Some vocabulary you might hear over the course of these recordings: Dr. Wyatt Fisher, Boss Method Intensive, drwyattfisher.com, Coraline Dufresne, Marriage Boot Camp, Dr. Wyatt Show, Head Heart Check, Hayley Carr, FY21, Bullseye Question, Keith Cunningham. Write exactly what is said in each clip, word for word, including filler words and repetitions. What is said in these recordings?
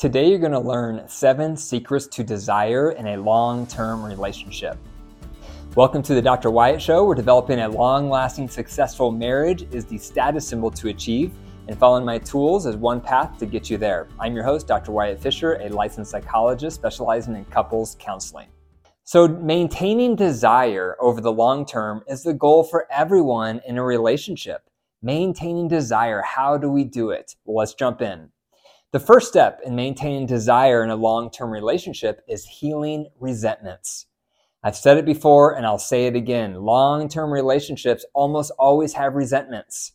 Today you're going to learn seven secrets to desire in a long-term relationship. Welcome to the Doctor Wyatt Show, where developing a long-lasting, successful marriage is the status symbol to achieve, and following my tools is one path to get you there. I'm your host, Doctor Wyatt Fisher, a licensed psychologist specializing in couples counseling. So maintaining desire over the long term is the goal for everyone in a relationship. Maintaining desire, how do we do it? Well, let's jump in. The first step in maintaining desire in a long-term relationship is healing resentments. I've said it before and I'll say it again. Long-term relationships almost always have resentments.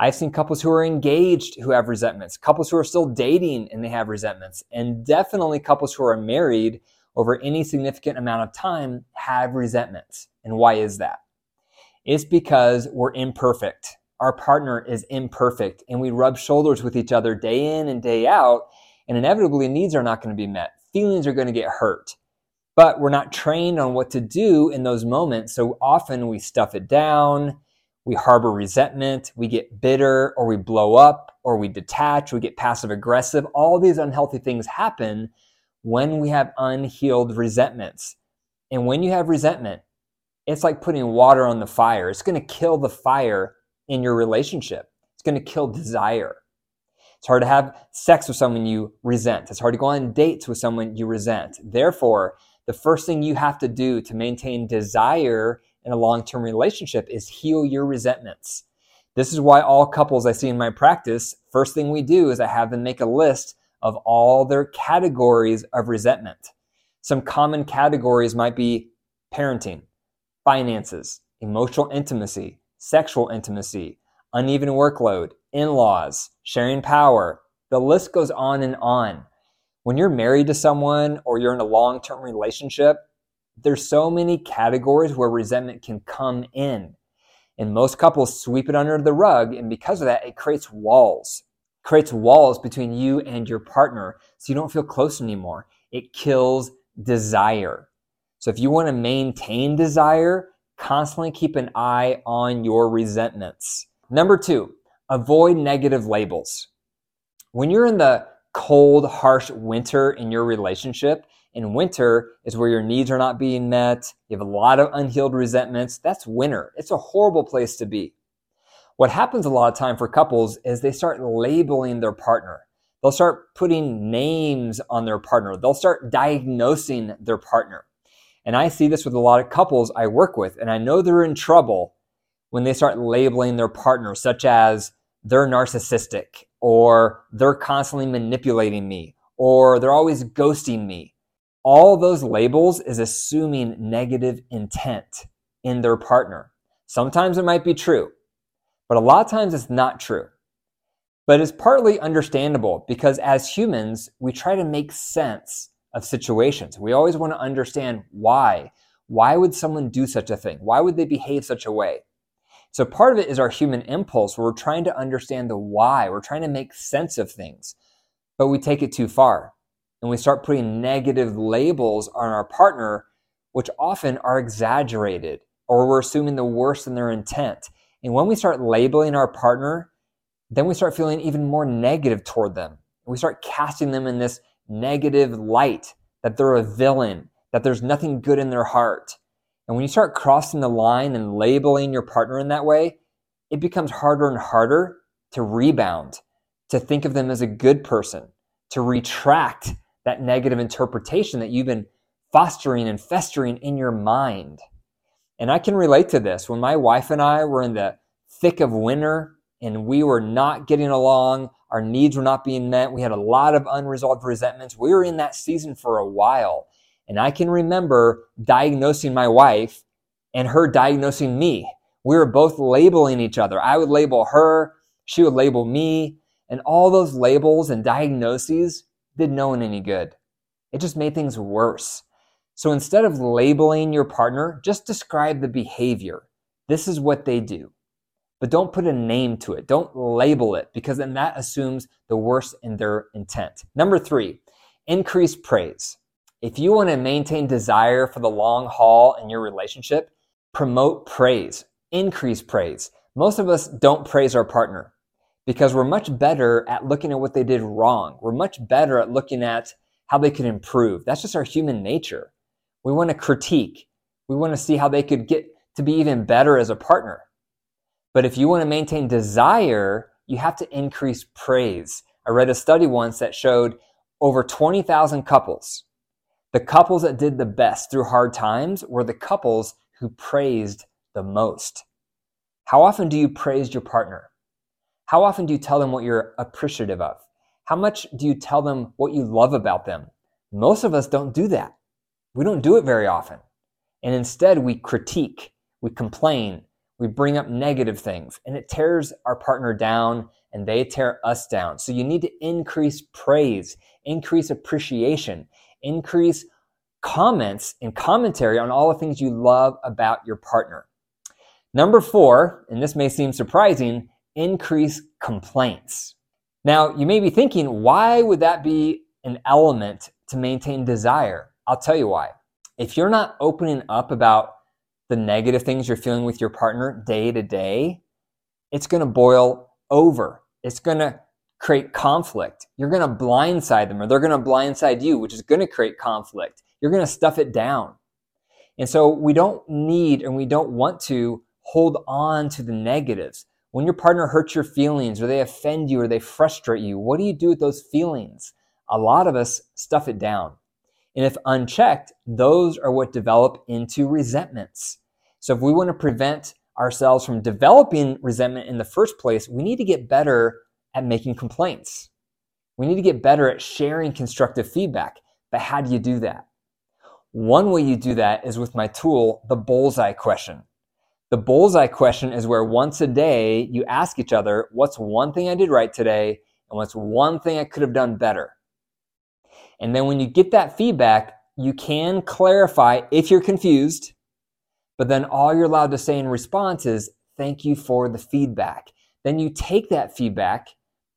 I've seen couples who are engaged who have resentments, couples who are still dating and they have resentments, and definitely couples who are married over any significant amount of time have resentments. And why is that? It's because we're imperfect. Our partner is imperfect and we rub shoulders with each other day in and day out, and inevitably needs are not going to be met. Feelings are going to get hurt. But we're not trained on what to do in those moments, so often we stuff it down, we harbor resentment, we get bitter, or we blow up, or we detach, we get passive-aggressive. All these unhealthy things happen when we have unhealed resentments. And when you have resentment, it's like putting water on the fire. It's going to kill the fire in your relationship. It's going to kill desire. It's hard to have sex with someone you resent. It's hard to go on dates with someone you resent. Therefore, the first thing you have to do to maintain desire in a long-term relationship is heal your resentments. This is why all couples I see in my practice, first thing we do is I have them make a list of all their categories of resentment. Some common categories might be parenting, finances, emotional intimacy, sexual intimacy, uneven workload, in-laws, sharing power. The list goes on and on. When you're married to someone or you're in a long-term relationship, there's so many categories where resentment can come in. And most couples sweep it under the rug, and because of that, it creates walls. It creates walls between you and your partner, so you don't feel close anymore. It kills desire. So if you want to maintain desire, constantly keep an eye on your resentments. Number two, avoid negative labels. When you're in the cold, harsh winter in your relationship. And winter is where your needs are not being met. You have a lot of unhealed resentments. That's winter. It's a horrible place to be. What happens a lot of time for couples is they start labeling their partner. They'll start putting names on their partner. They'll start diagnosing their partner. And I see this with a lot of couples I work with, and I know they're in trouble when they start labeling their partner, such as they're narcissistic, or they're constantly manipulating me, or they're always ghosting me. All those labels is assuming negative intent in their partner. Sometimes it might be true, but a lot of times it's not true. But it's partly understandable because as humans, we try to make sense of situations. We always want to understand why. Why would someone do such a thing? Why would they behave such a way? So part of it is our human impulse, where we're trying to understand the why. We're trying to make sense of things, but we take it too far. And we start putting negative labels on our partner, which often are exaggerated, or we're assuming the worst in their intent. And when we start labeling our partner, then we start feeling even more negative toward them. We start casting them in this negative light, that they're a villain, that there's nothing good in their heart. And when you start crossing the line and labeling your partner in that way, it becomes harder and harder to rebound, to think of them as a good person, to retract that negative interpretation that you've been fostering and festering in your mind. And I can relate to this. When my wife and I were in the thick of winter and we were not getting along, our needs were not being met, we had a lot of unresolved resentments. We were in that season for a while. And I can remember diagnosing my wife and her diagnosing me. We were both labeling each other. I would label her, she would label me, and all those labels and diagnoses did no one any good. It just made things worse. So instead of labeling your partner, just describe the behavior. This is what they do. But don't put a name to it. Don't label it, because then that assumes the worst in their intent. Number three, increase praise. If you want to maintain desire for the long haul in your relationship, promote praise, increase praise. Most of us don't praise our partner because we're much better at looking at what they did wrong. We're much better at looking at how they could improve. That's just our human nature. We want to critique. We want to see how they could get to be even better as a partner. But if you want to maintain desire, you have to increase praise. I read a study once that showed over twenty thousand couples. The couples that did the best through hard times were the couples who praised the most. How often do you praise your partner? How often do you tell them what you're appreciative of? How much do you tell them what you love about them? Most of us don't do that. We don't do it very often. And instead, we critique, we complain, we bring up negative things, and it tears our partner down and they tear us down. So you need to increase praise, increase appreciation, increase comments and commentary on all the things you love about your partner. Number four, and this may seem surprising, increase complaints. Now, you may be thinking, why would that be an element to maintain desire? I'll tell you why. If you're not opening up about the negative things you're feeling with your partner day to day, it's going to boil over. It's going to create conflict. You're going to blindside them, or they're going to blindside you, which is going to create conflict. You're going to stuff it down. And so we don't need and we don't want to hold on to the negatives. When your partner hurts your feelings, or they offend you, or they frustrate you, what do you do with those feelings? A lot of us stuff it down. And if unchecked, those are what develop into resentments. So if we want to prevent ourselves from developing resentment in the first place, we need to get better at making complaints. We need to get better at sharing constructive feedback. But how do you do that? One way you do that is with my tool, the Bullseye Question. The Bullseye Question is where once a day you ask each other, what's one thing I did right today, and what's one thing I could have done better? And then when you get that feedback, you can clarify if you're confused, but then all you're allowed to say in response is, thank you for the feedback. Then you take that feedback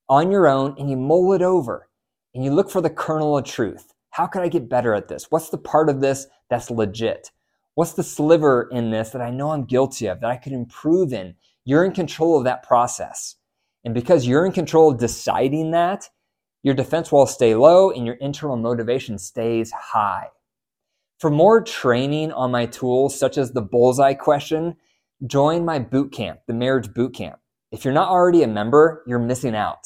on your own and you mull it over and you look for the kernel of truth. How could I get better at this? What's the part of this that's legit? What's the sliver in this that I know I'm guilty of, that I could improve in? You're in control of that process. And because you're in control of deciding that, your defense walls stay low and your internal motivation stays high. For more training on my tools, such as the Bullseye Question, join my boot camp, the Marriage Boot Camp. If you're not already a member, you're missing out.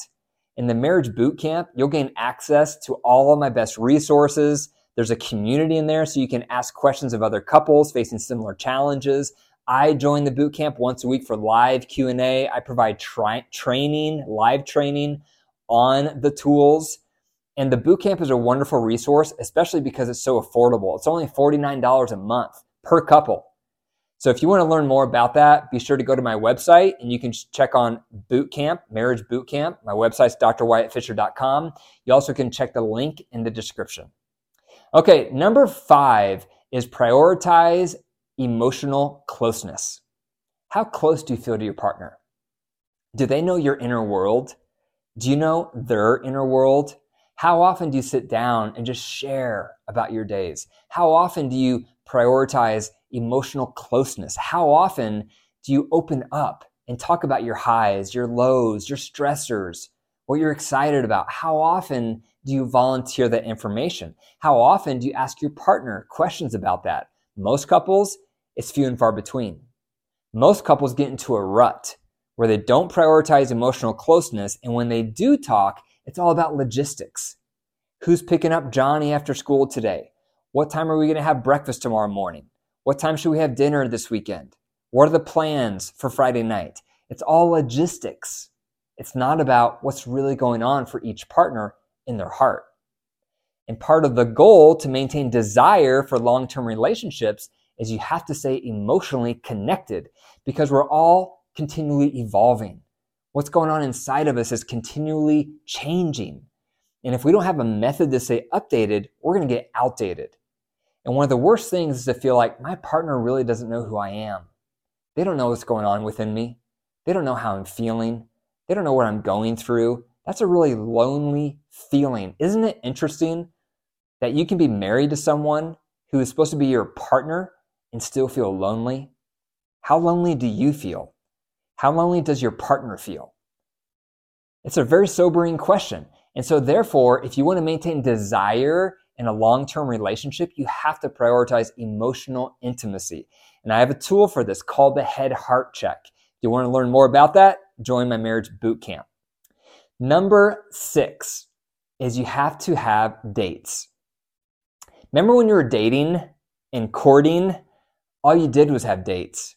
In the Marriage Boot Camp, you'll gain access to all of my best resources. There's a community in there so you can ask questions of other couples facing similar challenges. I join the boot camp once a week for live Q and A. I provide tri- training, live training, on the tools. And the bootcamp is a wonderful resource, especially because it's so affordable. It's only forty-nine dollars a month per couple. So if you want to learn more about that, be sure to go to my website and you can check on bootcamp, Marriage Bootcamp. My website's d r wyatt fisher dot com. You also can check the link in the description. Okay, number five is prioritize emotional closeness. How close do you feel to your partner? Do they know your inner world? Do you know their inner world? How often do you sit down and just share about your days? How often do you prioritize emotional closeness? How often do you open up and talk about your highs, your lows, your stressors, what you're excited about? How often do you volunteer that information? How often do you ask your partner questions about that? Most couples, it's few and far between. Most couples get into a rut where they don't prioritize emotional closeness, and when they do talk, it's all about logistics. Who's picking up Johnny after school today? What time are we going to have breakfast tomorrow morning? What time should we have dinner this weekend? What are the plans for Friday night? It's all logistics. It's not about what's really going on for each partner in their heart. And part of the goal to maintain desire for long-term relationships is you have to stay emotionally connected, because we're all continually evolving. What's going on inside of us is continually changing. And if we don't have a method to stay updated, we're going to get outdated. And one of the worst things is to feel like my partner really doesn't know who I am. They don't know what's going on within me. They don't know how I'm feeling. They don't know what I'm going through. That's a really lonely feeling. Isn't it interesting that you can be married to someone who is supposed to be your partner and still feel lonely? How lonely do you feel? How lonely does your partner feel? It's a very sobering question. And so therefore, if you want to maintain desire in a long-term relationship, you have to prioritize emotional intimacy. And I have a tool for this called the Head Heart Check. If you want to learn more about that, join my Marriage Boot Camp. Number six is you have to have dates. Remember when you were dating and courting, all you did was have dates,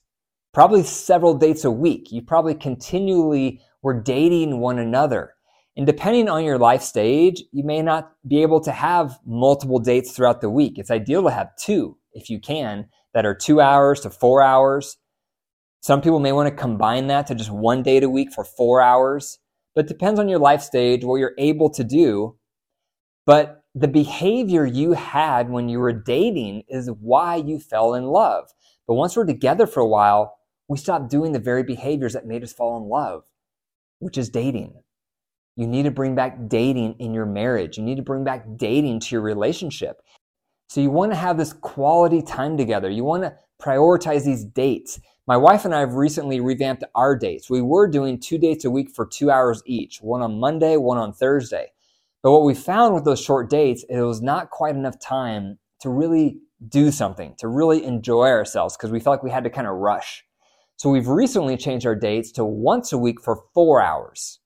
probably several dates a week. You probably continually were dating one another. And depending on your life stage, you may not be able to have multiple dates throughout the week. It's ideal to have two, if you can, that are two hours to four hours. Some people may want to combine that to just one date a week for four hours. But it depends on your life stage, what you're able to do. But the behavior you had when you were dating is why you fell in love. But once we're together for a while, we stop doing the very behaviors that made us fall in love, which is dating. You need to bring back dating in your marriage. You need to bring back dating to your relationship. So you want to have this quality time together. You want to prioritize these dates. My wife and I have recently revamped our dates. We were doing two dates a week for two hours each, one on Monday, one on Thursday. But what we found with those short dates, it was not quite enough time to really do something, to really enjoy ourselves, because we felt like we had to kind of rush. So we've recently changed our dates to once a week for four hours.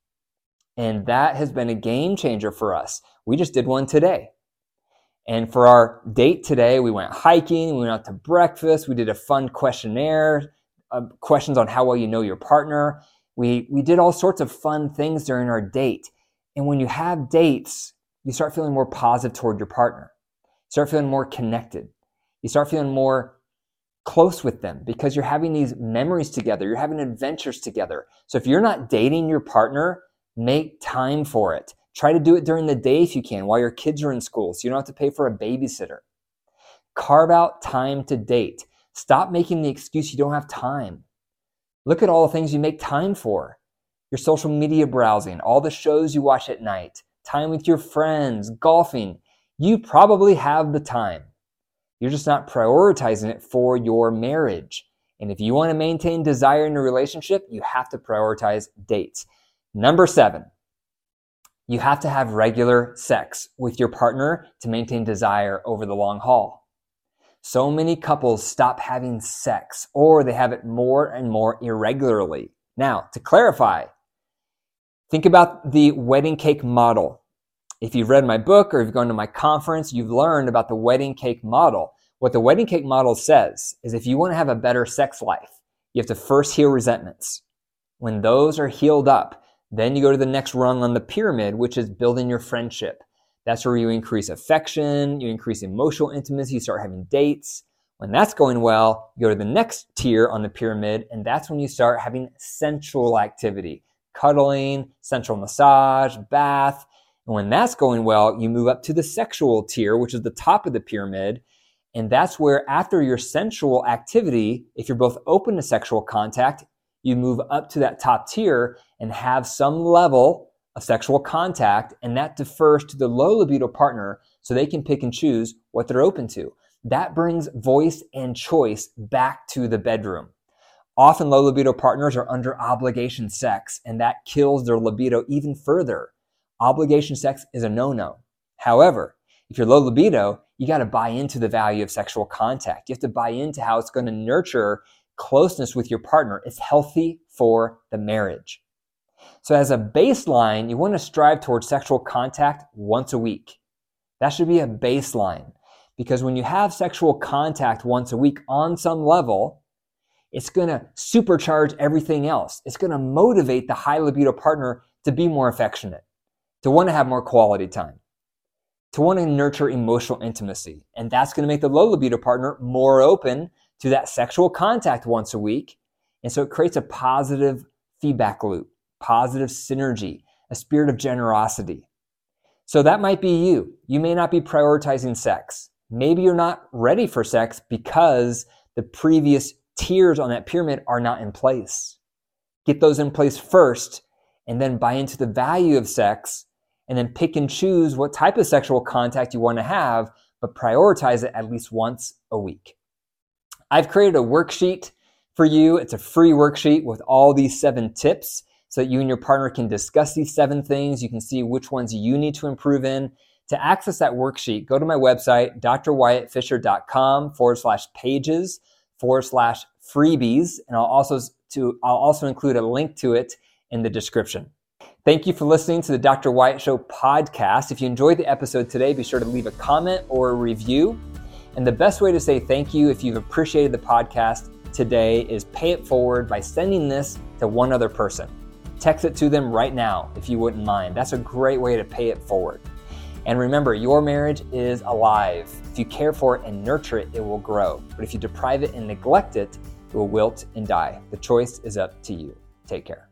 And that has been a game changer for us. We just did one today. And for our date today, we went hiking, we went out to breakfast, we did a fun questionnaire, uh, questions on how well you know your partner. We, we did all sorts of fun things during our date. And when you have dates, you start feeling more positive toward your partner. You start feeling more connected. You start feeling more close with them because you're having these memories together. You're having adventures together. So if you're not dating your partner, make time for it. Try to do it during the day if you can, while your kids are in school, so you don't have to pay for a babysitter. Carve out time to date. Stop making the excuse you don't have time. Look at all the things you make time for. Your social media browsing, all the shows you watch at night, time with your friends, golfing. You probably have the time. You're just not prioritizing it for your marriage. And if you want to maintain desire in a relationship, you have to prioritize dates. Number seven, you have to have regular sex with your partner to maintain desire over the long haul. So many couples stop having sex, or they have it more and more irregularly. Now, to clarify, think about the wedding cake model. If you've read my book or you've gone to my conference, you've learned about the wedding cake model. What the wedding cake model says is if you want to have a better sex life, you have to first heal resentments. When those are healed up, then you go to the next rung on the pyramid, which is building your friendship. That's where you increase affection, you increase emotional intimacy, you start having dates. When that's going well, you go to the next tier on the pyramid, and that's when you start having sensual activity, cuddling, sensual massage, bath. And when that's going well, you move up to the sexual tier, which is the top of the pyramid. And that's where after your sensual activity, if you're both open to sexual contact, you move up to that top tier and have some level of sexual contact, and that defers to the low libido partner so they can pick and choose what they're open to. That brings voice and choice back to the bedroom. Often low libido partners are under obligation sex, and that kills their libido even further. Obligation sex is a no-no. However, if you're low libido, you got to buy into the value of sexual contact. You have to buy into how it's going to nurture closeness with your partner. It's healthy for the marriage. So as a baseline, you want to strive towards sexual contact once a week. That should be a baseline, because when you have sexual contact once a week on some level, it's going to supercharge everything else. It's going to motivate the high libido partner to be more affectionate, to want to have more quality time, to want to nurture emotional intimacy. And that's going to make the low libido partner more open to that sexual contact once a week. And so it creates a positive feedback loop, positive synergy, a spirit of generosity. So that might be you. You may not be prioritizing sex. Maybe you're not ready for sex because the previous tiers on that pyramid are not in place. Get those in place first, and then buy into the value of sex, and then pick and choose what type of sexual contact you want to have, but prioritize it at least once a week. I've created a worksheet for you. It's a free worksheet with all these seven tips. so that you and your partner can discuss these seven things. You can see which ones you need to improve in. To access that worksheet, go to my website, drwyattfisher.com forward slash pages forward slash freebies. And I'll also to I'll also include a link to it in the description. Thank you for listening to the Doctor Wyatt Show podcast. If you enjoyed the episode today, be sure to leave a comment or a review. And the best way to say thank you if you've appreciated the podcast today is pay it forward by sending this to one other person. Text it to them right now if you wouldn't mind. That's a great way to pay it forward. And remember, your marriage is alive. If you care for it and nurture it, it will grow. But if you deprive it and neglect it, it will wilt and die. The choice is up to you. Take care.